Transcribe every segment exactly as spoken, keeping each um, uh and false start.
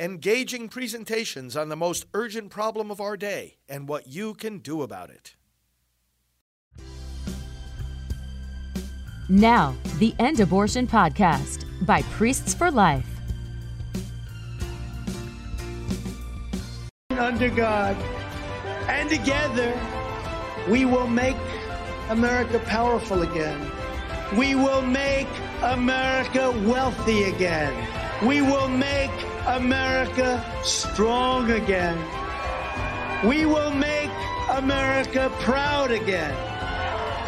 Engaging presentations on the most urgent problem of our day and what you can do about it. Now, the End Abortion Podcast by Priests for Life. Under God, and together, we will make America powerful again. We will make America wealthy again. We will make America strong again. We will make America proud again.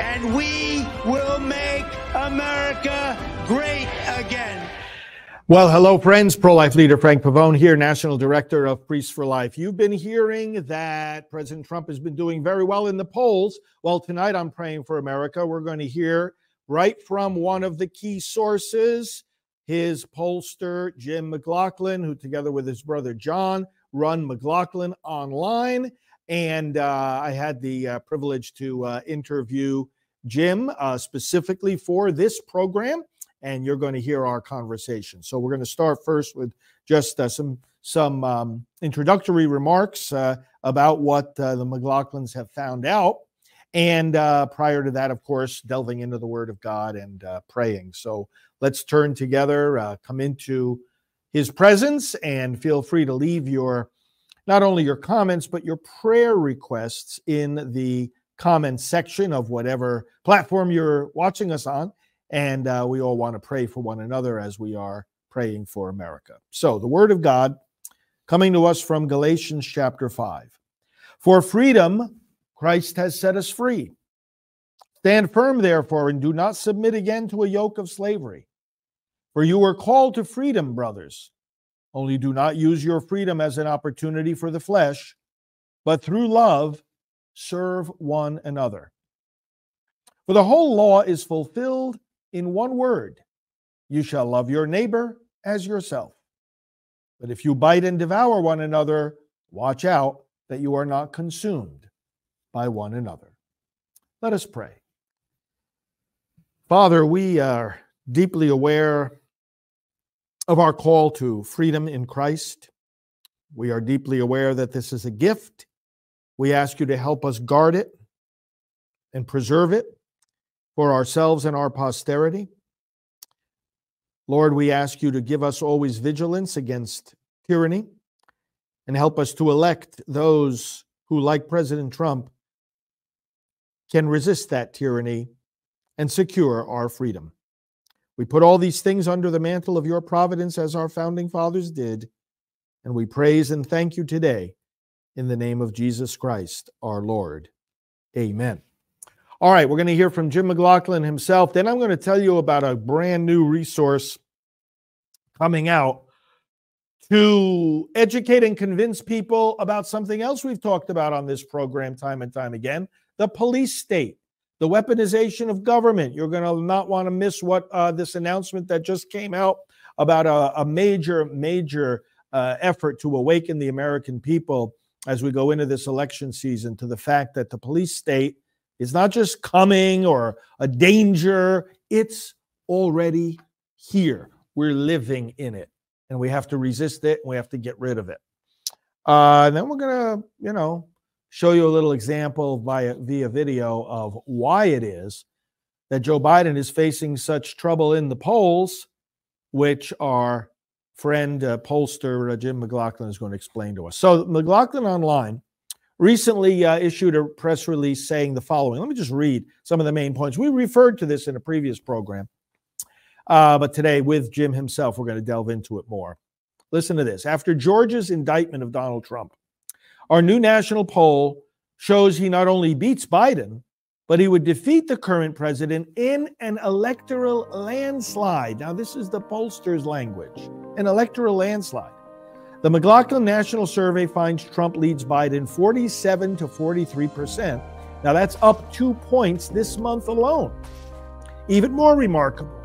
And we will make America great again. Well, hello, friends. Pro-life leader Frank Pavone here, National Director of Priests for Life. You've been hearing that President Trump has been doing very well in the polls. Well, tonight on Praying for America, we're going to hear right from one of the key sources, his pollster, Jim McLaughlin, who together with his brother John run McLaughlin Online. And uh, I had the uh, privilege to uh, interview Jim uh, specifically for this program. And you're going to hear our conversation. So we're going to start first with just uh, some some um, introductory remarks uh, about what uh, the McLaughlins have found out. And uh, prior to that, of course, delving into the Word of God and uh, praying. So let's turn together, uh, come into his presence, and feel free to leave your not only your comments, but your prayer requests in the comment section of whatever platform you're watching us on. And uh, we all want to pray for one another as we are praying for America. So the Word of God coming to us from Galatians chapter five. For freedom, Christ has set us free. Stand firm, therefore, and do not submit again to a yoke of slavery. For you were called to freedom, brothers. Only do not use your freedom as an opportunity for the flesh, but through love, serve one another. For the whole law is fulfilled in one word, you shall love your neighbor as yourself. But if you bite and devour one another, watch out that you are not consumed by one another. Let us pray. Father, we are deeply aware of our call to freedom in Christ. We are deeply aware that this is a gift. We ask you to help us guard it and preserve it for ourselves and our posterity. Lord, we ask you to give us always vigilance against tyranny and help us to elect those who, like President Trump, can resist that tyranny and secure our freedom. We put all these things under the mantle of your providence as our founding fathers did, and we praise and thank you today in the name of Jesus Christ, our Lord. Amen. All right, we're going to hear from Jim McLaughlin himself. Then I'm going to tell you about a brand new resource coming out to educate and convince people about something else we've talked about on this program time and time again, the police state, the weaponization of government. You're going to not want to miss what uh, this announcement that just came out about a, a major, major uh, effort to awaken the American people as we go into this election season to the fact that the police state, it's not just coming or a danger. It's already here. We're living in it, and we have to resist it. And we have to get rid of it. Uh, and then we're going to, you know, show you a little example via, via video of why it is that Joe Biden is facing such trouble in the polls, which our friend uh, pollster uh, Jim McLaughlin is going to explain to us. So McLaughlin Online recently uh, issued a press release saying the following. Let me just read some of the main points. We referred to this in a previous program, uh, but today with Jim himself, we're going to delve into it more. Listen to this. After Georgia's indictment of Donald Trump, our new national poll shows he not only beats Biden, but he would defeat the current president in an electoral landslide. Now, this is the pollster's language, an electoral landslide. The McLaughlin National Survey finds Trump leads Biden forty-seven to forty-three percent. Now that's up two points this month alone. Even more remarkable,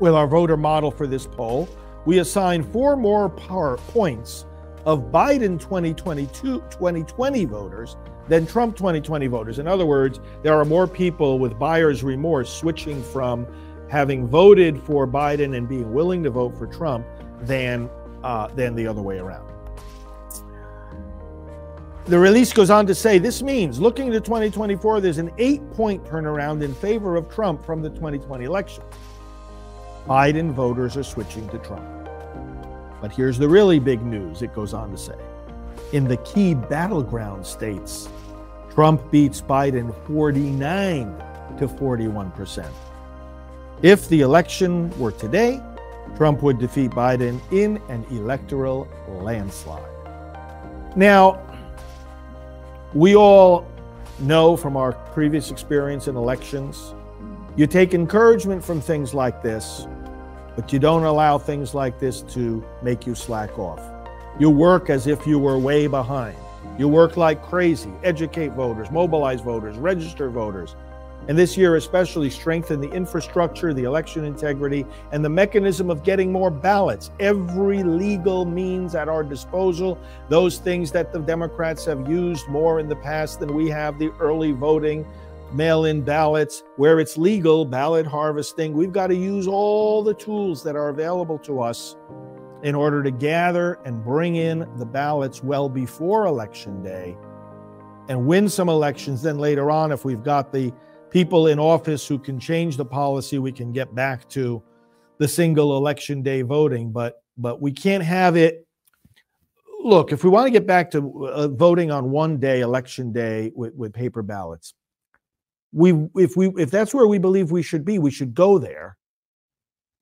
with our voter model for this poll, we assign four more power points of Biden twenty twenty-two, twenty twenty voters than Trump twenty twenty voters. In other words, there are more people with buyer's remorse switching from having voted for Biden and being willing to vote for Trump than uh, than the other way around. The release goes on to say, this means looking to twenty twenty-four, there's an eight-point turnaround in favor of Trump from the twenty twenty election. Biden voters are switching to Trump. But here's the really big news, it goes on to say. In the key battleground states, Trump beats Biden forty-nine to forty-one percent. If the election were today, Trump would defeat Biden in an electoral landslide. Now, we all know from our previous experience in elections, you take encouragement from things like this, but you don't allow things like this to make you slack off. You work as if you were way behind. You work like crazy, educate voters, mobilize voters, register voters, and this year especially strengthen the infrastructure, the election integrity, and the mechanism of getting more ballots. Every legal means at our disposal, those things that the Democrats have used more in the past than we have, the early voting, mail-in ballots, where it's legal, ballot harvesting. We've got to use all the tools that are available to us in order to gather and bring in the ballots well before Election Day and win some elections. Then later on, if we've got the people in office who can change the policy, we can get back to the single election day voting, but but we can't have it. Look, if we want to get back to uh, voting on one day, election day, with, with paper ballots, we if we if that's where we believe we should be, we should go there,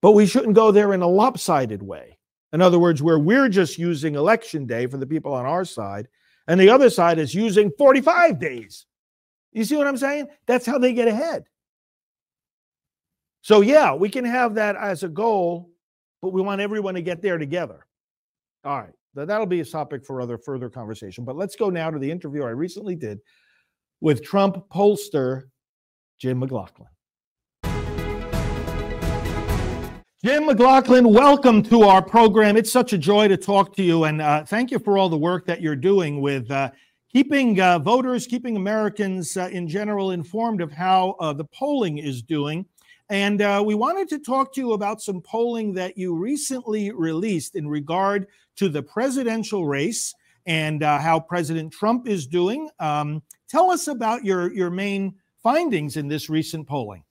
but we shouldn't go there in a lopsided way. In other words, where we're just using election day for the people on our side, and the other side is using forty-five days. You see what I'm saying? That's how they get ahead. So yeah, we can have that as a goal, but we want everyone to get there together. All right, that'll be a topic for other further conversation. But let's go now to the interview I recently did with Trump pollster Jim McLaughlin. Jim McLaughlin, welcome to our program. It's such a joy to talk to you, and uh, thank you for all the work that you're doing with uh, Keeping uh, voters, keeping Americans uh, in general informed of how uh, the polling is doing. And uh, we wanted to talk to you about some polling that you recently released in regard to the presidential race and uh, how President Trump is doing. Um, tell us about your, your main findings in this recent polling.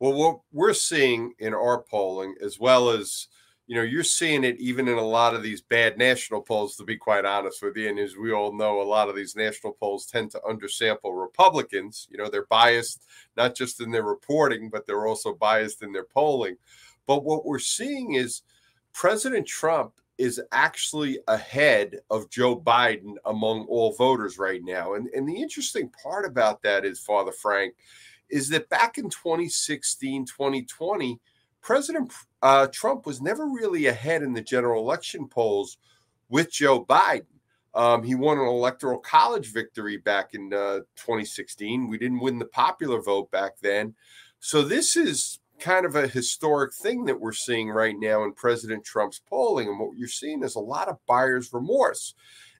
Well, what we're seeing in our polling, as well as you know, you're seeing it even in a lot of these bad national polls, to be quite honest with you. And as we all know, a lot of these national polls tend to undersample Republicans. You know, they're biased, not just in their reporting, but they're also biased in their polling. But what we're seeing is President Trump is actually ahead of Joe Biden among all voters right now. And, and the interesting part about that is, Father Frank, is that back in twenty sixteen, twenty twenty, President uh, Trump was never really ahead in the general election polls with Joe Biden. Um, he won an electoral college victory back in uh, twenty sixteen. We didn't win the popular vote back then. So this is kind of a historic thing that we're seeing right now in President Trump's polling. And what you're seeing is a lot of buyer's remorse.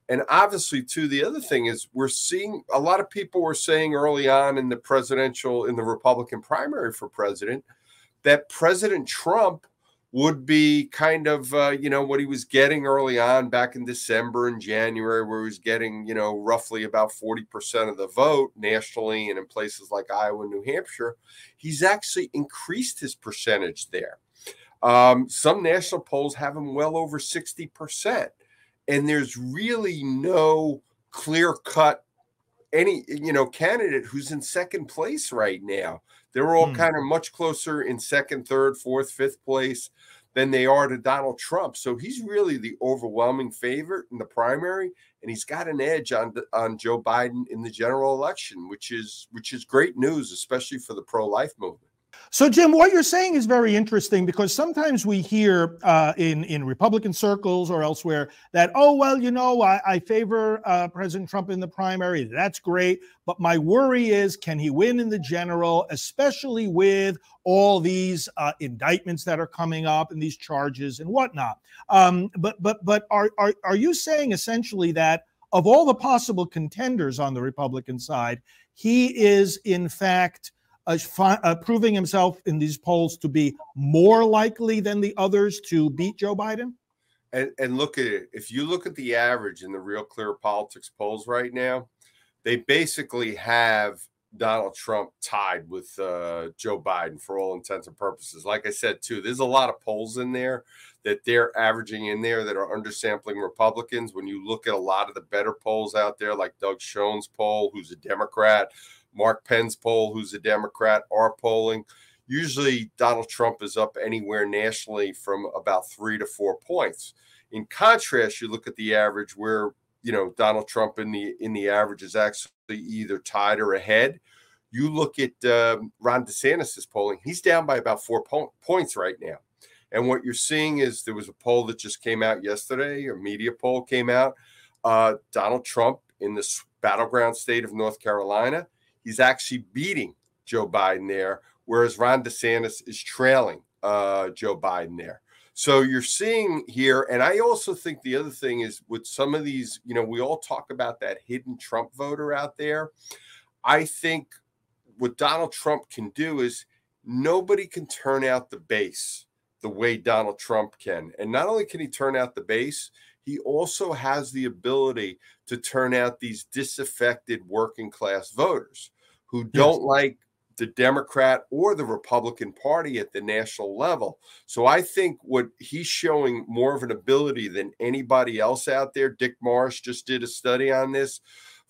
And obviously, too, the other thing is we're seeing a lot of people were saying early on in the presidential, in the Republican primary for president, that President Trump would be kind of, uh, you know, what he was getting early on back in December and January, where he was getting, you know, roughly about forty percent of the vote nationally and in places like Iowa and New Hampshire. He's actually increased his percentage there. Um, some national polls have him well over sixty percent. And there's really no clear-cut any, you know, candidate who's in second place right now. They're all hmm. kind of much closer in second, third, fourth, fifth place than they are to Donald Trump. So he's really the overwhelming favorite in the primary, and he's got an edge on on Joe Biden in the general election, which is which is great news, especially for the pro-life movement. So, Jim, what you're saying is very interesting, because sometimes we hear uh, in, in Republican circles or elsewhere that, oh, well, you know, I, I favor uh, President Trump in the primary. That's great. But my worry is, can he win in the general, especially with all these uh, indictments that are coming up and these charges and whatnot? Um, but but but are, are, are you saying essentially that of all the possible contenders on the Republican side, he is, in fact, Uh, uh, proving himself in these polls to be more likely than the others to beat Joe Biden? and, and look at it. If you look at the average in the Real Clear Politics polls right now, they basically have Donald Trump tied with uh, Joe Biden for all intents and purposes. Like I said, too, there's a lot of polls in there that they're averaging in there that are undersampling Republicans. When you look at a lot of the better polls out there, like Doug Schoen's poll, who's a Democrat, Mark Penn's poll, who's a Democrat, our polling, usually Donald Trump is up anywhere nationally from about three to four points. In contrast, you look at the average where, you know, Donald Trump in the in the average is actually either tied or ahead. You look at um, Ron DeSantis' polling, he's down by about four po- points right now. And what you're seeing is there was a poll that just came out yesterday, a media poll came out. Uh, Donald Trump in this battleground state of North Carolina, he's actually beating Joe Biden there, whereas Ron DeSantis is trailing uh, Joe Biden there. So you're seeing here, and I also think the other thing is with some of these, you know, we all talk about that hidden Trump voter out there. I think what Donald Trump can do is nobody can turn out the base the way Donald Trump can. And not only can he turn out the base, he also has the ability to turn out these disaffected working class voters who don't yes. like the Democrat or the Republican Party at the national level. So I think what he's showing more of an ability than anybody else out there. Dick Morris just did a study on this.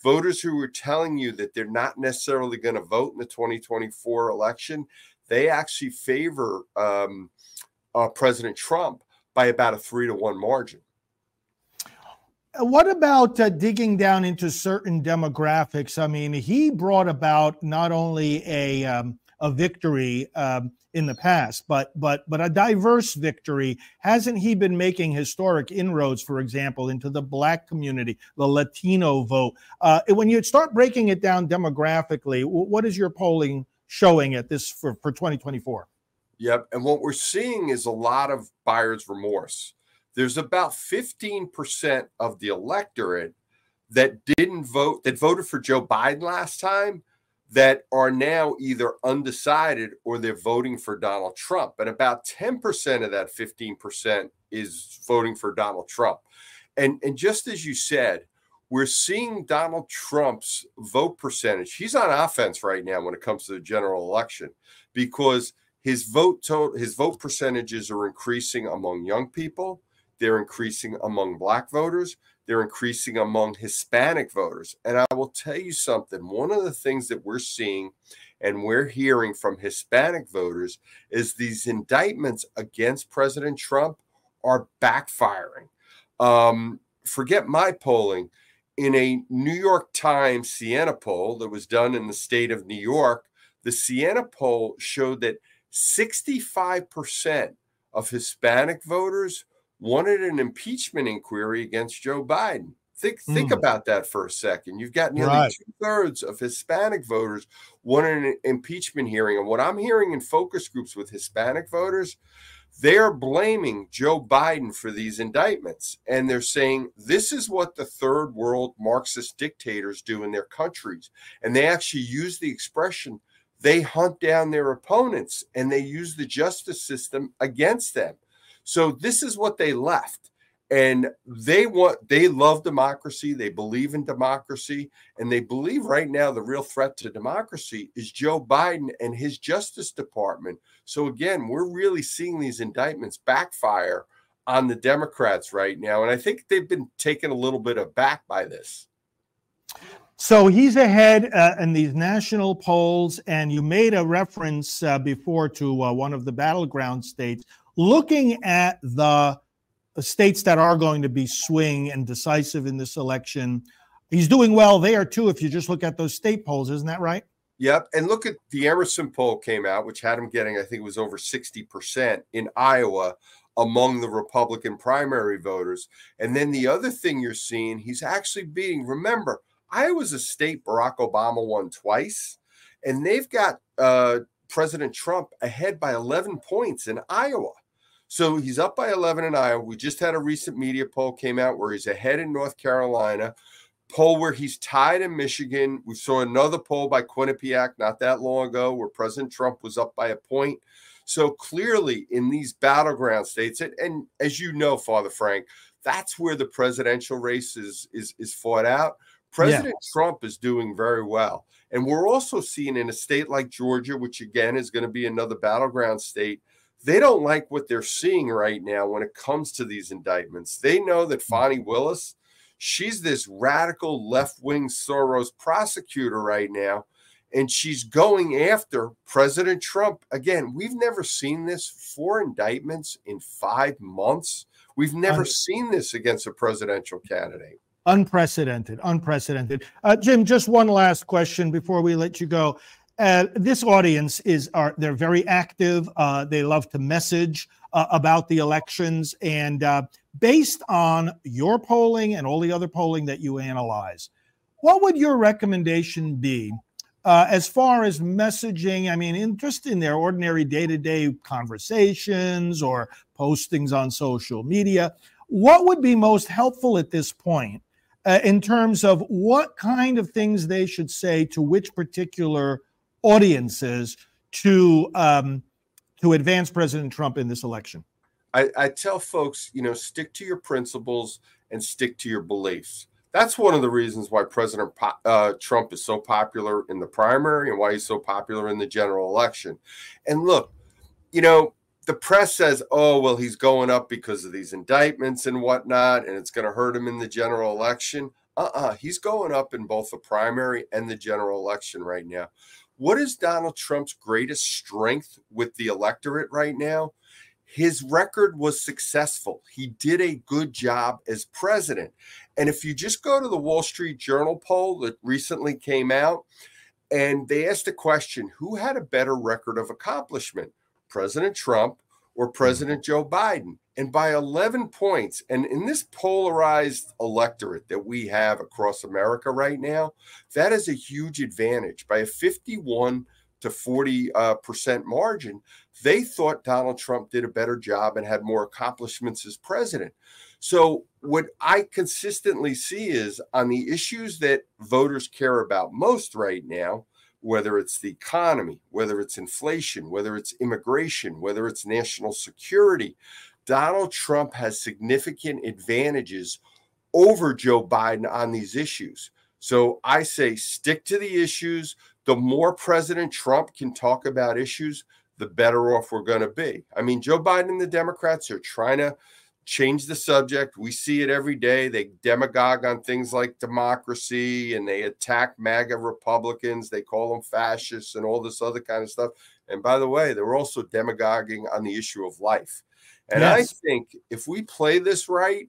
Voters who were telling you that they're not necessarily going to vote in the twenty twenty-four election, they actually favor um, uh, President Trump by about a three to one margin. What about uh, digging down into certain demographics? I mean, he brought about not only a um, a victory um, in the past, but but but a diverse victory. Hasn't he been making historic inroads, for example, into the Black community, the Latino vote? Uh, when you start breaking it down demographically, what is your polling showing at this for, for twenty twenty-four? Yep. And what we're seeing is a lot of buyer's remorse. There's about fifteen percent of the electorate that didn't vote, that voted for Joe Biden last time, that are now either undecided or they're voting for Donald Trump. And about ten percent of that fifteen percent is voting for Donald Trump. And, and just as you said, we're seeing Donald Trump's vote percentage. He's on offense right now when it comes to the general election because his vote total, his vote percentages are increasing among young people. They're increasing among Black voters. They're increasing among Hispanic voters. And I will tell you something. One of the things that we're seeing and we're hearing from Hispanic voters is these indictments against President Trump are backfiring. Um, forget my polling. In a New York Times Siena poll that was done in the state of New York, the Siena poll showed that sixty-five percent of Hispanic voters wanted an impeachment inquiry against Joe Biden. Think think mm. about that for a second. You've got nearly right. two-thirds of Hispanic voters wanted an impeachment hearing. And what I'm hearing in focus groups with Hispanic voters, they're blaming Joe Biden for these indictments. And they're saying this is what the third world Marxist dictators do in their countries. And they actually use the expression, they hunt down their opponents, and they use the justice system against them. So this is what they left, and they want, they love democracy. They believe in democracy, and they believe right now the real threat to democracy is Joe Biden and his Justice Department. So again, we're really seeing these indictments backfire on the Democrats right now, and I think they've been taken a little bit aback by this. So he's ahead uh, in these national polls, and you made a reference uh, before to uh, one of the battleground states. Looking at the states that are going to be swing and decisive in this election, he's doing well there, too, if you just look at those state polls. Isn't that right? Yep. And look at the Emerson poll came out, which had him getting, I think it was over sixty percent in Iowa among the Republican primary voters. And then the other thing you're seeing, he's actually beating, remember, Iowa's a state Barack Obama won twice, and they've got uh, President Trump ahead by eleven points in Iowa. So he's up by eleven in Iowa. We just had a recent media poll came out where he's ahead in North Carolina, poll where he's tied in Michigan. We saw another poll by Quinnipiac not that long ago where President Trump was up by a point. So clearly in these battleground states, and, and as you know, Father Frank, that's where the presidential race is, is, is fought out. President yeah. Trump is doing very well. And we're also seeing in a state like Georgia, which again is going to be another battleground state, they don't like what they're seeing right now when it comes to these indictments. They know that Fani Willis, she's this radical left-wing Soros prosecutor right now, and she's going after President Trump. Again, we've never seen this. Four indictments in five months. We've never seen this against a presidential candidate. Unprecedented, unprecedented. Uh, Jim, just one last question before we let you go. Uh, this audience is are they're very active. Uh, they love to message uh, about the elections. And uh, based on your polling and all the other polling that you analyze, what would your recommendation be uh, as far as messaging? I mean, in, just in their ordinary day-to-day conversations or postings on social media, what would be most helpful at this point uh, in terms of what kind of things they should say to which particular audiences to um, to advance President Trump in this election? I, I tell folks, you know, stick to your principles and stick to your beliefs. That's one of the reasons why President uh, Trump is so popular in the primary and why he's so popular in the general election. And look, you know, the press says, oh, well, he's going up because of these indictments and whatnot, and it's going to hurt him in the general election. Uh-uh, he's going up in both the primary and the general election right now. What is Donald Trump's greatest strength with the electorate right now? His record was successful. He did a good job as president. And if you just go to the Wall Street Journal poll that recently came out, and they asked the question, who had a better record of accomplishment, President Trump or President Joe Biden? And by eleven points, and in this polarized electorate that we have across America right now, that is a huge advantage. By a fifty-one to forty uh, percent margin, they thought Donald Trump did a better job and had more accomplishments as president. So what I consistently see is on the issues that voters care about most right now, whether it's the economy, whether it's inflation, whether it's immigration, whether it's national security, Donald Trump has significant advantages over Joe Biden on these issues. So I say stick to the issues. The more President Trump can talk about issues, the better off we're going to be. I mean, Joe Biden and the Democrats are trying to change the subject. We see it every day. They demagogue on things like democracy, and they attack MAGA Republicans. They call them fascists and all this other kind of stuff. And by the way, they're also demagoguing on the issue of life. And yes. I think if we play this right,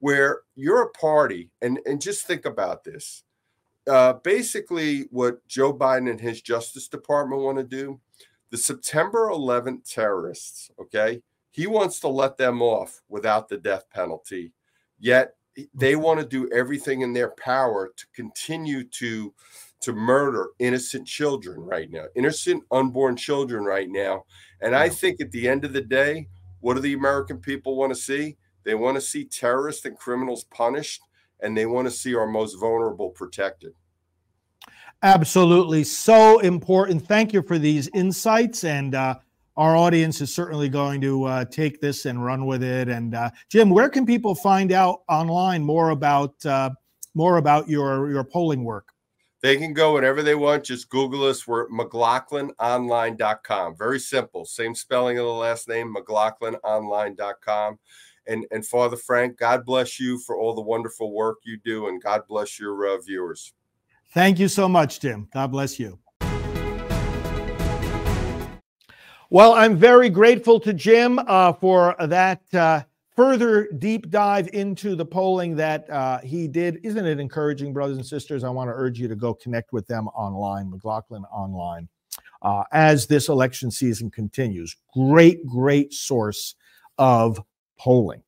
where you're a party, and, and just think about this, uh, basically what Joe Biden and his Justice Department want to do, the September eleventh terrorists, okay, he wants to let them off without the death penalty, yet they want to do everything in their power to continue to, to murder innocent children right now, innocent unborn children right now. And I think at the end of the day, what do the American people want to see? They want to see terrorists and criminals punished, and they want to see our most vulnerable protected. Absolutely. So important. Thank you for these insights. And uh, our audience is certainly going to uh, take this and run with it. And uh, Jim, where can people find out online more about uh, more about your, your polling work? They can go whenever they want. Just Google us. We're at McLaughlin Online dot com. Very simple. Same spelling of the last name, McLaughlin Online dot com. And, and Father Frank, God bless you for all the wonderful work you do, and God bless your uh, viewers. Thank you so much, Jim. God bless you. Well, I'm very grateful to Jim uh, for that uh, further deep dive into the polling that uh, he did. Isn't it encouraging, brothers and sisters? I want to urge you to go connect with them online, McLaughlin Online, uh, as this election season continues. Great, great source of polling.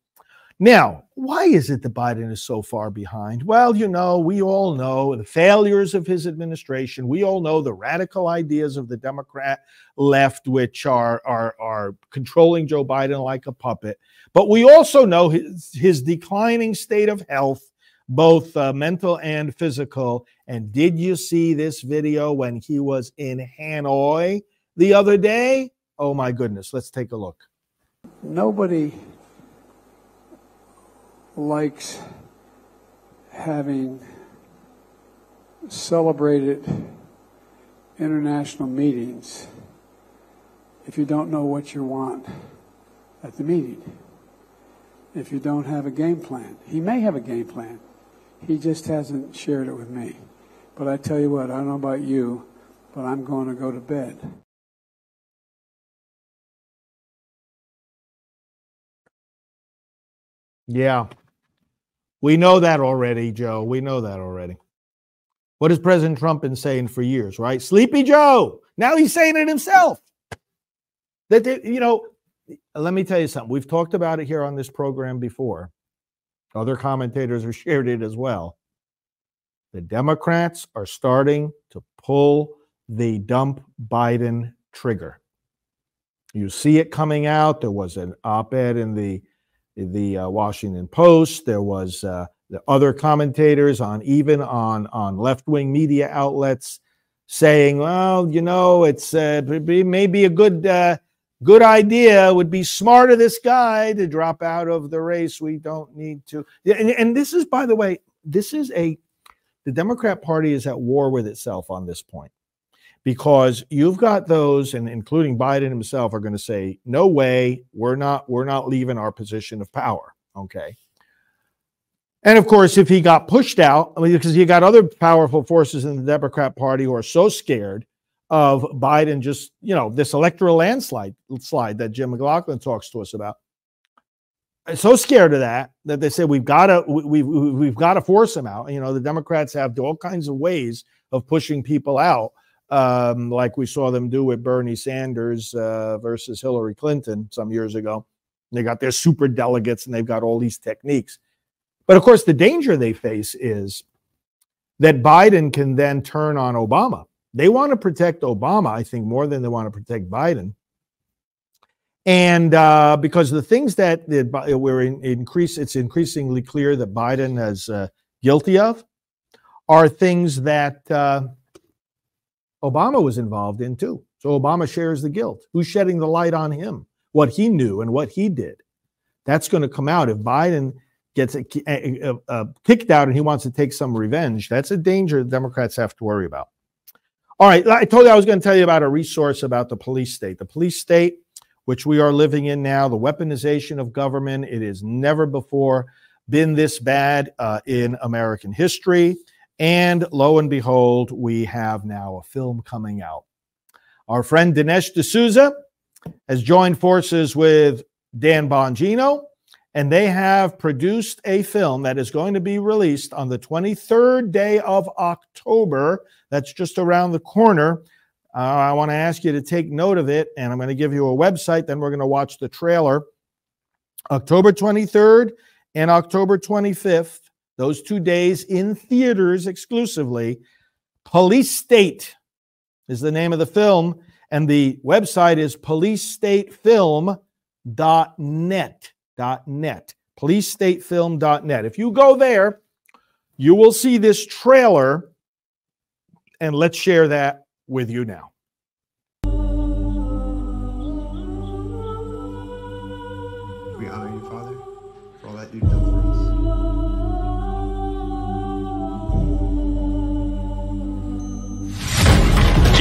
Now, why is it that Biden is so far behind? Well, you know, we all know the failures of his administration. We all know the radical ideas of the Democrat left, which are, are, are controlling Joe Biden like a puppet. But we also know his, his declining state of health, both uh, mental and physical. And did you see this video when he was in Hanoi the other day? Oh, my goodness. Let's take a look. Nobody likes having celebrated international meetings if you don't know what you want at the meeting, if you don't have a game plan. He may have a game plan. He just hasn't shared it with me. But I tell you what, I don't know about you, but I'm going to go to bed. Yeah. We know that already, Joe. We know that already. What has President Trump been saying for years, right? Sleepy Joe. Now he's saying it himself. That, they, you know, let me tell you something. We've talked about it here on this program before. Other commentators have shared it as well. The Democrats are starting to pull the dump Biden trigger. You see it coming out. There was an op-ed in the the uh, Washington Post. There was uh, the other commentators on even on, on left-wing media outlets saying, well, you know, it's uh, maybe a good uh, good idea. It would be smart of this guy to drop out of the race. We don't need to. And, and this is, by the way, this is a the Democrat Party is at war with itself on this point, because you've got those, and including Biden himself, are going to say, no way, we're not, we're not leaving our position of power. Okay. And of course, if he got pushed out, I mean, because you got other powerful forces in the Democrat Party who are so scared of Biden, just, you know, this electoral landslide slide that Jim McLaughlin talks to us about. So scared of that that they say we've got to we, we we've got to force them out. You know, the Democrats have all kinds of ways of pushing people out, um, like we saw them do with Bernie Sanders uh, versus Hillary Clinton some years ago. And they got their super delegates and they've got all these techniques. But of course, the danger they face is that Biden can then turn on Obama. They want to protect Obama, I think, more than they want to protect Biden. And uh, because the things that the, we're in, increase, it's increasingly clear that Biden is uh, guilty of are things that uh, Obama was involved in, too. So Obama shares the guilt. Who's shedding the light on him? What he knew and what he did. That's going to come out if Biden gets a, a, a kicked out and he wants to take some revenge. That's a danger the Democrats have to worry about. All right. I told you I was going to tell you about a resource about the police state. The police state, which we are living in now, the weaponization of government. It has never before been this bad uh, in American history. And lo and behold, we have now a film coming out. Our friend Dinesh D'Souza has joined forces with Dan Bongino, and they have produced a film that is going to be released on the twenty-third day of October. That's just around the corner. Uh, I want to ask you to take note of it, and I'm going to give you a website. Then we're going to watch the trailer. October twenty-third and October twenty-fifth, those two days in theaters exclusively. Police State is the name of the film, and the website is police state film dot net. .net, police state film dot net. If you go there, you will see this trailer, and let's share that with you now. We honor you, Father, for all that you've done for us.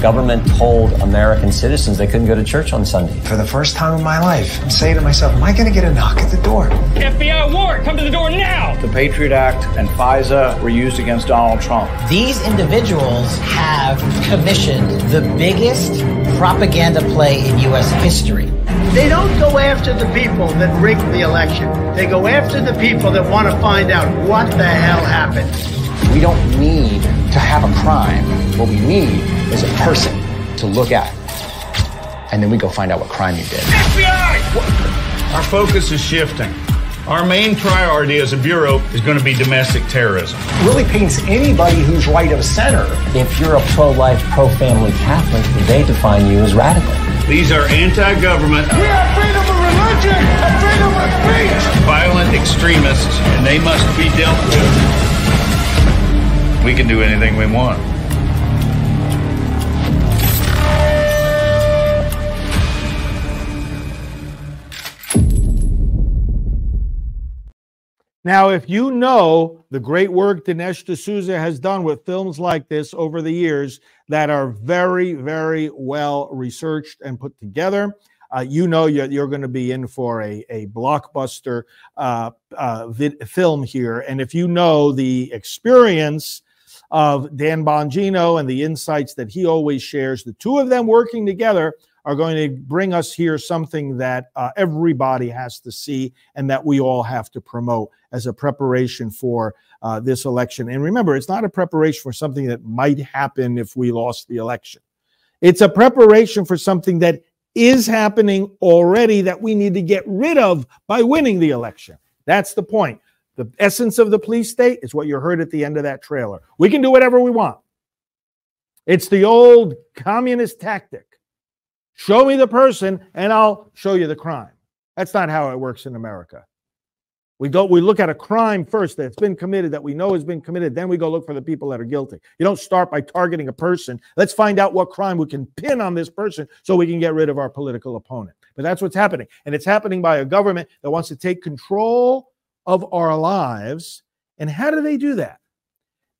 Government told American citizens they couldn't go to church on Sunday. For the first time in my life, I'm saying to myself, am I going to get a knock at the door? F B I warrant, come to the door now! The Patriot Act and FISA were used against Donald Trump. These individuals have commissioned the biggest propaganda play in U S history. They don't go after the people that rigged the election. They go after the people that want to find out what the hell happened. We don't need to have a crime. What we need is a person to look at. And then we go find out what crime you did. F B I! Our focus is shifting. Our main priority as a bureau is going to be domestic terrorism. It really paints anybody who's right of center. If you're a pro-life, pro-family Catholic, they define you as radical. These are anti-government. We are freedom of religion and freedom of speech. Violent extremists, and they must be dealt with. We can do anything we want. Now, if you know the great work Dinesh D'Souza has done with films like this over the years that are very, very well researched and put together, uh, you know you're, you're going to be in for a, a blockbuster uh, uh, vid- film here. And if you know the experience of Dan Bongino and the insights that he always shares, the two of them working together are going to bring us here something that uh, everybody has to see and that we all have to promote as a preparation for uh, this election. And remember, it's not a preparation for something that might happen if we lost the election. It's a preparation for something that is happening already that we need to get rid of by winning the election. That's the point. The essence of the police state is what you heard at the end of that trailer. We can do whatever we want. It's the old communist tactic. Show me the person, and I'll show you the crime. That's not how it works in America. We go, we look at a crime first that's been committed, that we know has been committed. Then we go look for the people that are guilty. You don't start by targeting a person. Let's find out what crime we can pin on this person so we can get rid of our political opponent. But that's what's happening. And it's happening by a government that wants to take control of our lives. And how do they do that?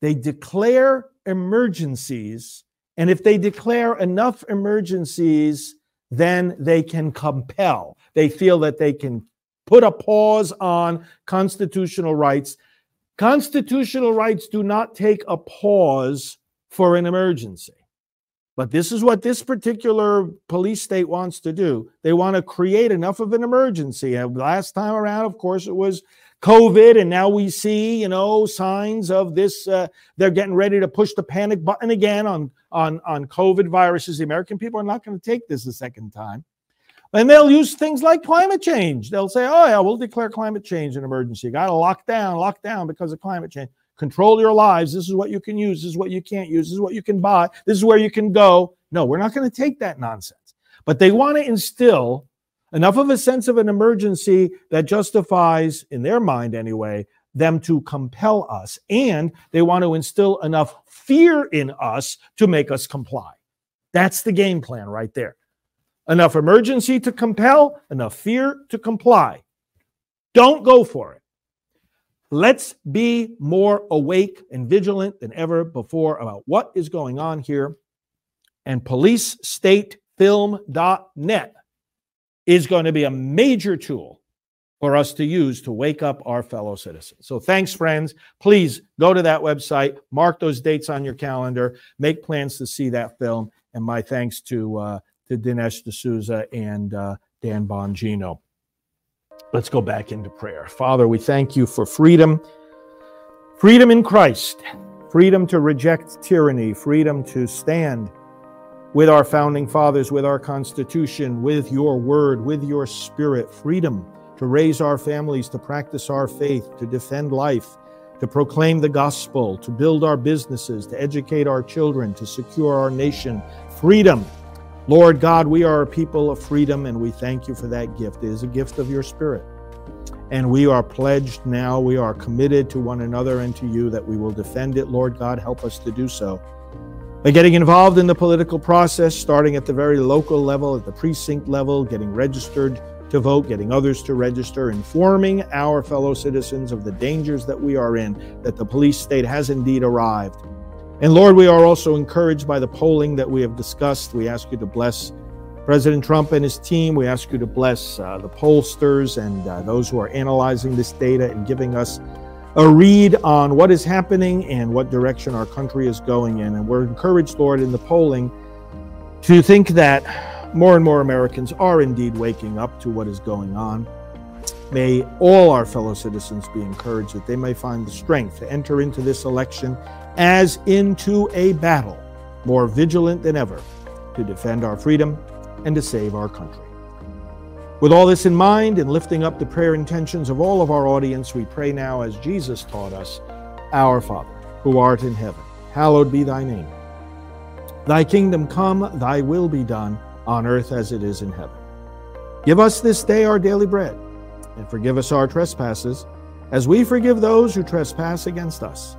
They declare emergencies. And if they declare enough emergencies, then they can compel. They feel that they can put a pause on constitutional rights. Constitutional rights do not take a pause for an emergency. But this is what this particular police state wants to do. They want to create enough of an emergency. And last time around, of course, it was COVID, and now we see, you know, signs of this. Uh, they're getting ready to push the panic button again on, on, on COVID viruses. The American people are not going to take this a second time. And they'll use things like climate change. They'll say, oh, yeah, we'll declare climate change an emergency. You got to lock down, lock down because of climate change. Control your lives. This is what you can use. This is what you can't use. This is what you can buy. This is where you can go. No, we're not going to take that nonsense. But they want to instill enough of a sense of an emergency that justifies, in their mind anyway, them to compel us. And they want to instill enough fear in us to make us comply. That's the game plan right there. Enough emergency to compel, enough fear to comply. Don't go for it. Let's be more awake and vigilant than ever before about what is going on here. And police state film dot net is going to be a major tool for us to use to wake up our fellow citizens. So thanks, friends. Please go to that website, mark those dates on your calendar, make plans to see that film. And my thanks to uh, to Dinesh D'Souza and uh, Dan Bongino. Let's go back into prayer. Father, we thank you for freedom, freedom in Christ, freedom to reject tyranny, freedom to stand with our founding fathers, with our Constitution, with your word, with your spirit, freedom to raise our families, to practice our faith, to defend life, to proclaim the gospel, to build our businesses, to educate our children, to secure our nation. Freedom. Lord God, we are a people of freedom, and we thank you for that gift. It is a gift of your spirit. And we are pledged now, we are committed to one another and to you that we will defend it. Lord God, help us to do so. By getting involved in the political process, starting at the very local level, at the precinct level, getting registered to vote, getting others to register, informing our fellow citizens of the dangers that we are in, that the police state has indeed arrived. And Lord, we are also encouraged by the polling that we have discussed. We ask you to bless President Trump and his team. We ask you to bless uh, the pollsters and uh, those who are analyzing this data and giving us a read on what is happening and what direction our country is going in. And we're encouraged, Lord, in the polling to think that more and more Americans are indeed waking up to what is going on. May all our fellow citizens be encouraged that they may find the strength to enter into this election as into a battle, more vigilant than ever, to defend our freedom and to save our country. With all this in mind, and lifting up the prayer intentions of all of our audience, we pray now as Jesus taught us, Our Father, who art in heaven, hallowed be thy name. Thy kingdom come, thy will be done, on earth as it is in heaven. Give us this day our daily bread, and forgive us our trespasses, as we forgive those who trespass against us.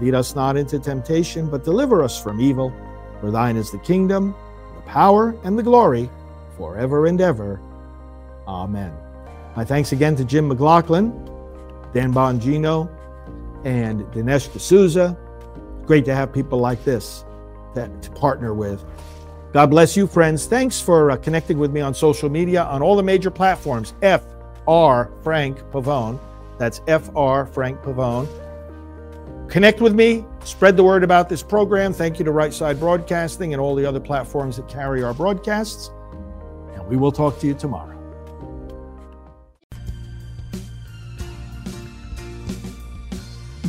Lead us not into temptation, but deliver us from evil. For thine is the kingdom, the power, and the glory, forever and ever. Amen. My thanks again to Jim McLaughlin, Dan Bongino, and Dinesh D'Souza. Great to have people like this that to partner with. God bless you, friends. Thanks for uh, connecting with me on social media on all the major platforms. F R Frank Pavone. That's F R Frank Pavone. Connect with me, spread the word about this program. Thank you to Right Side Broadcasting and all the other platforms that carry our broadcasts. And we will talk to you tomorrow.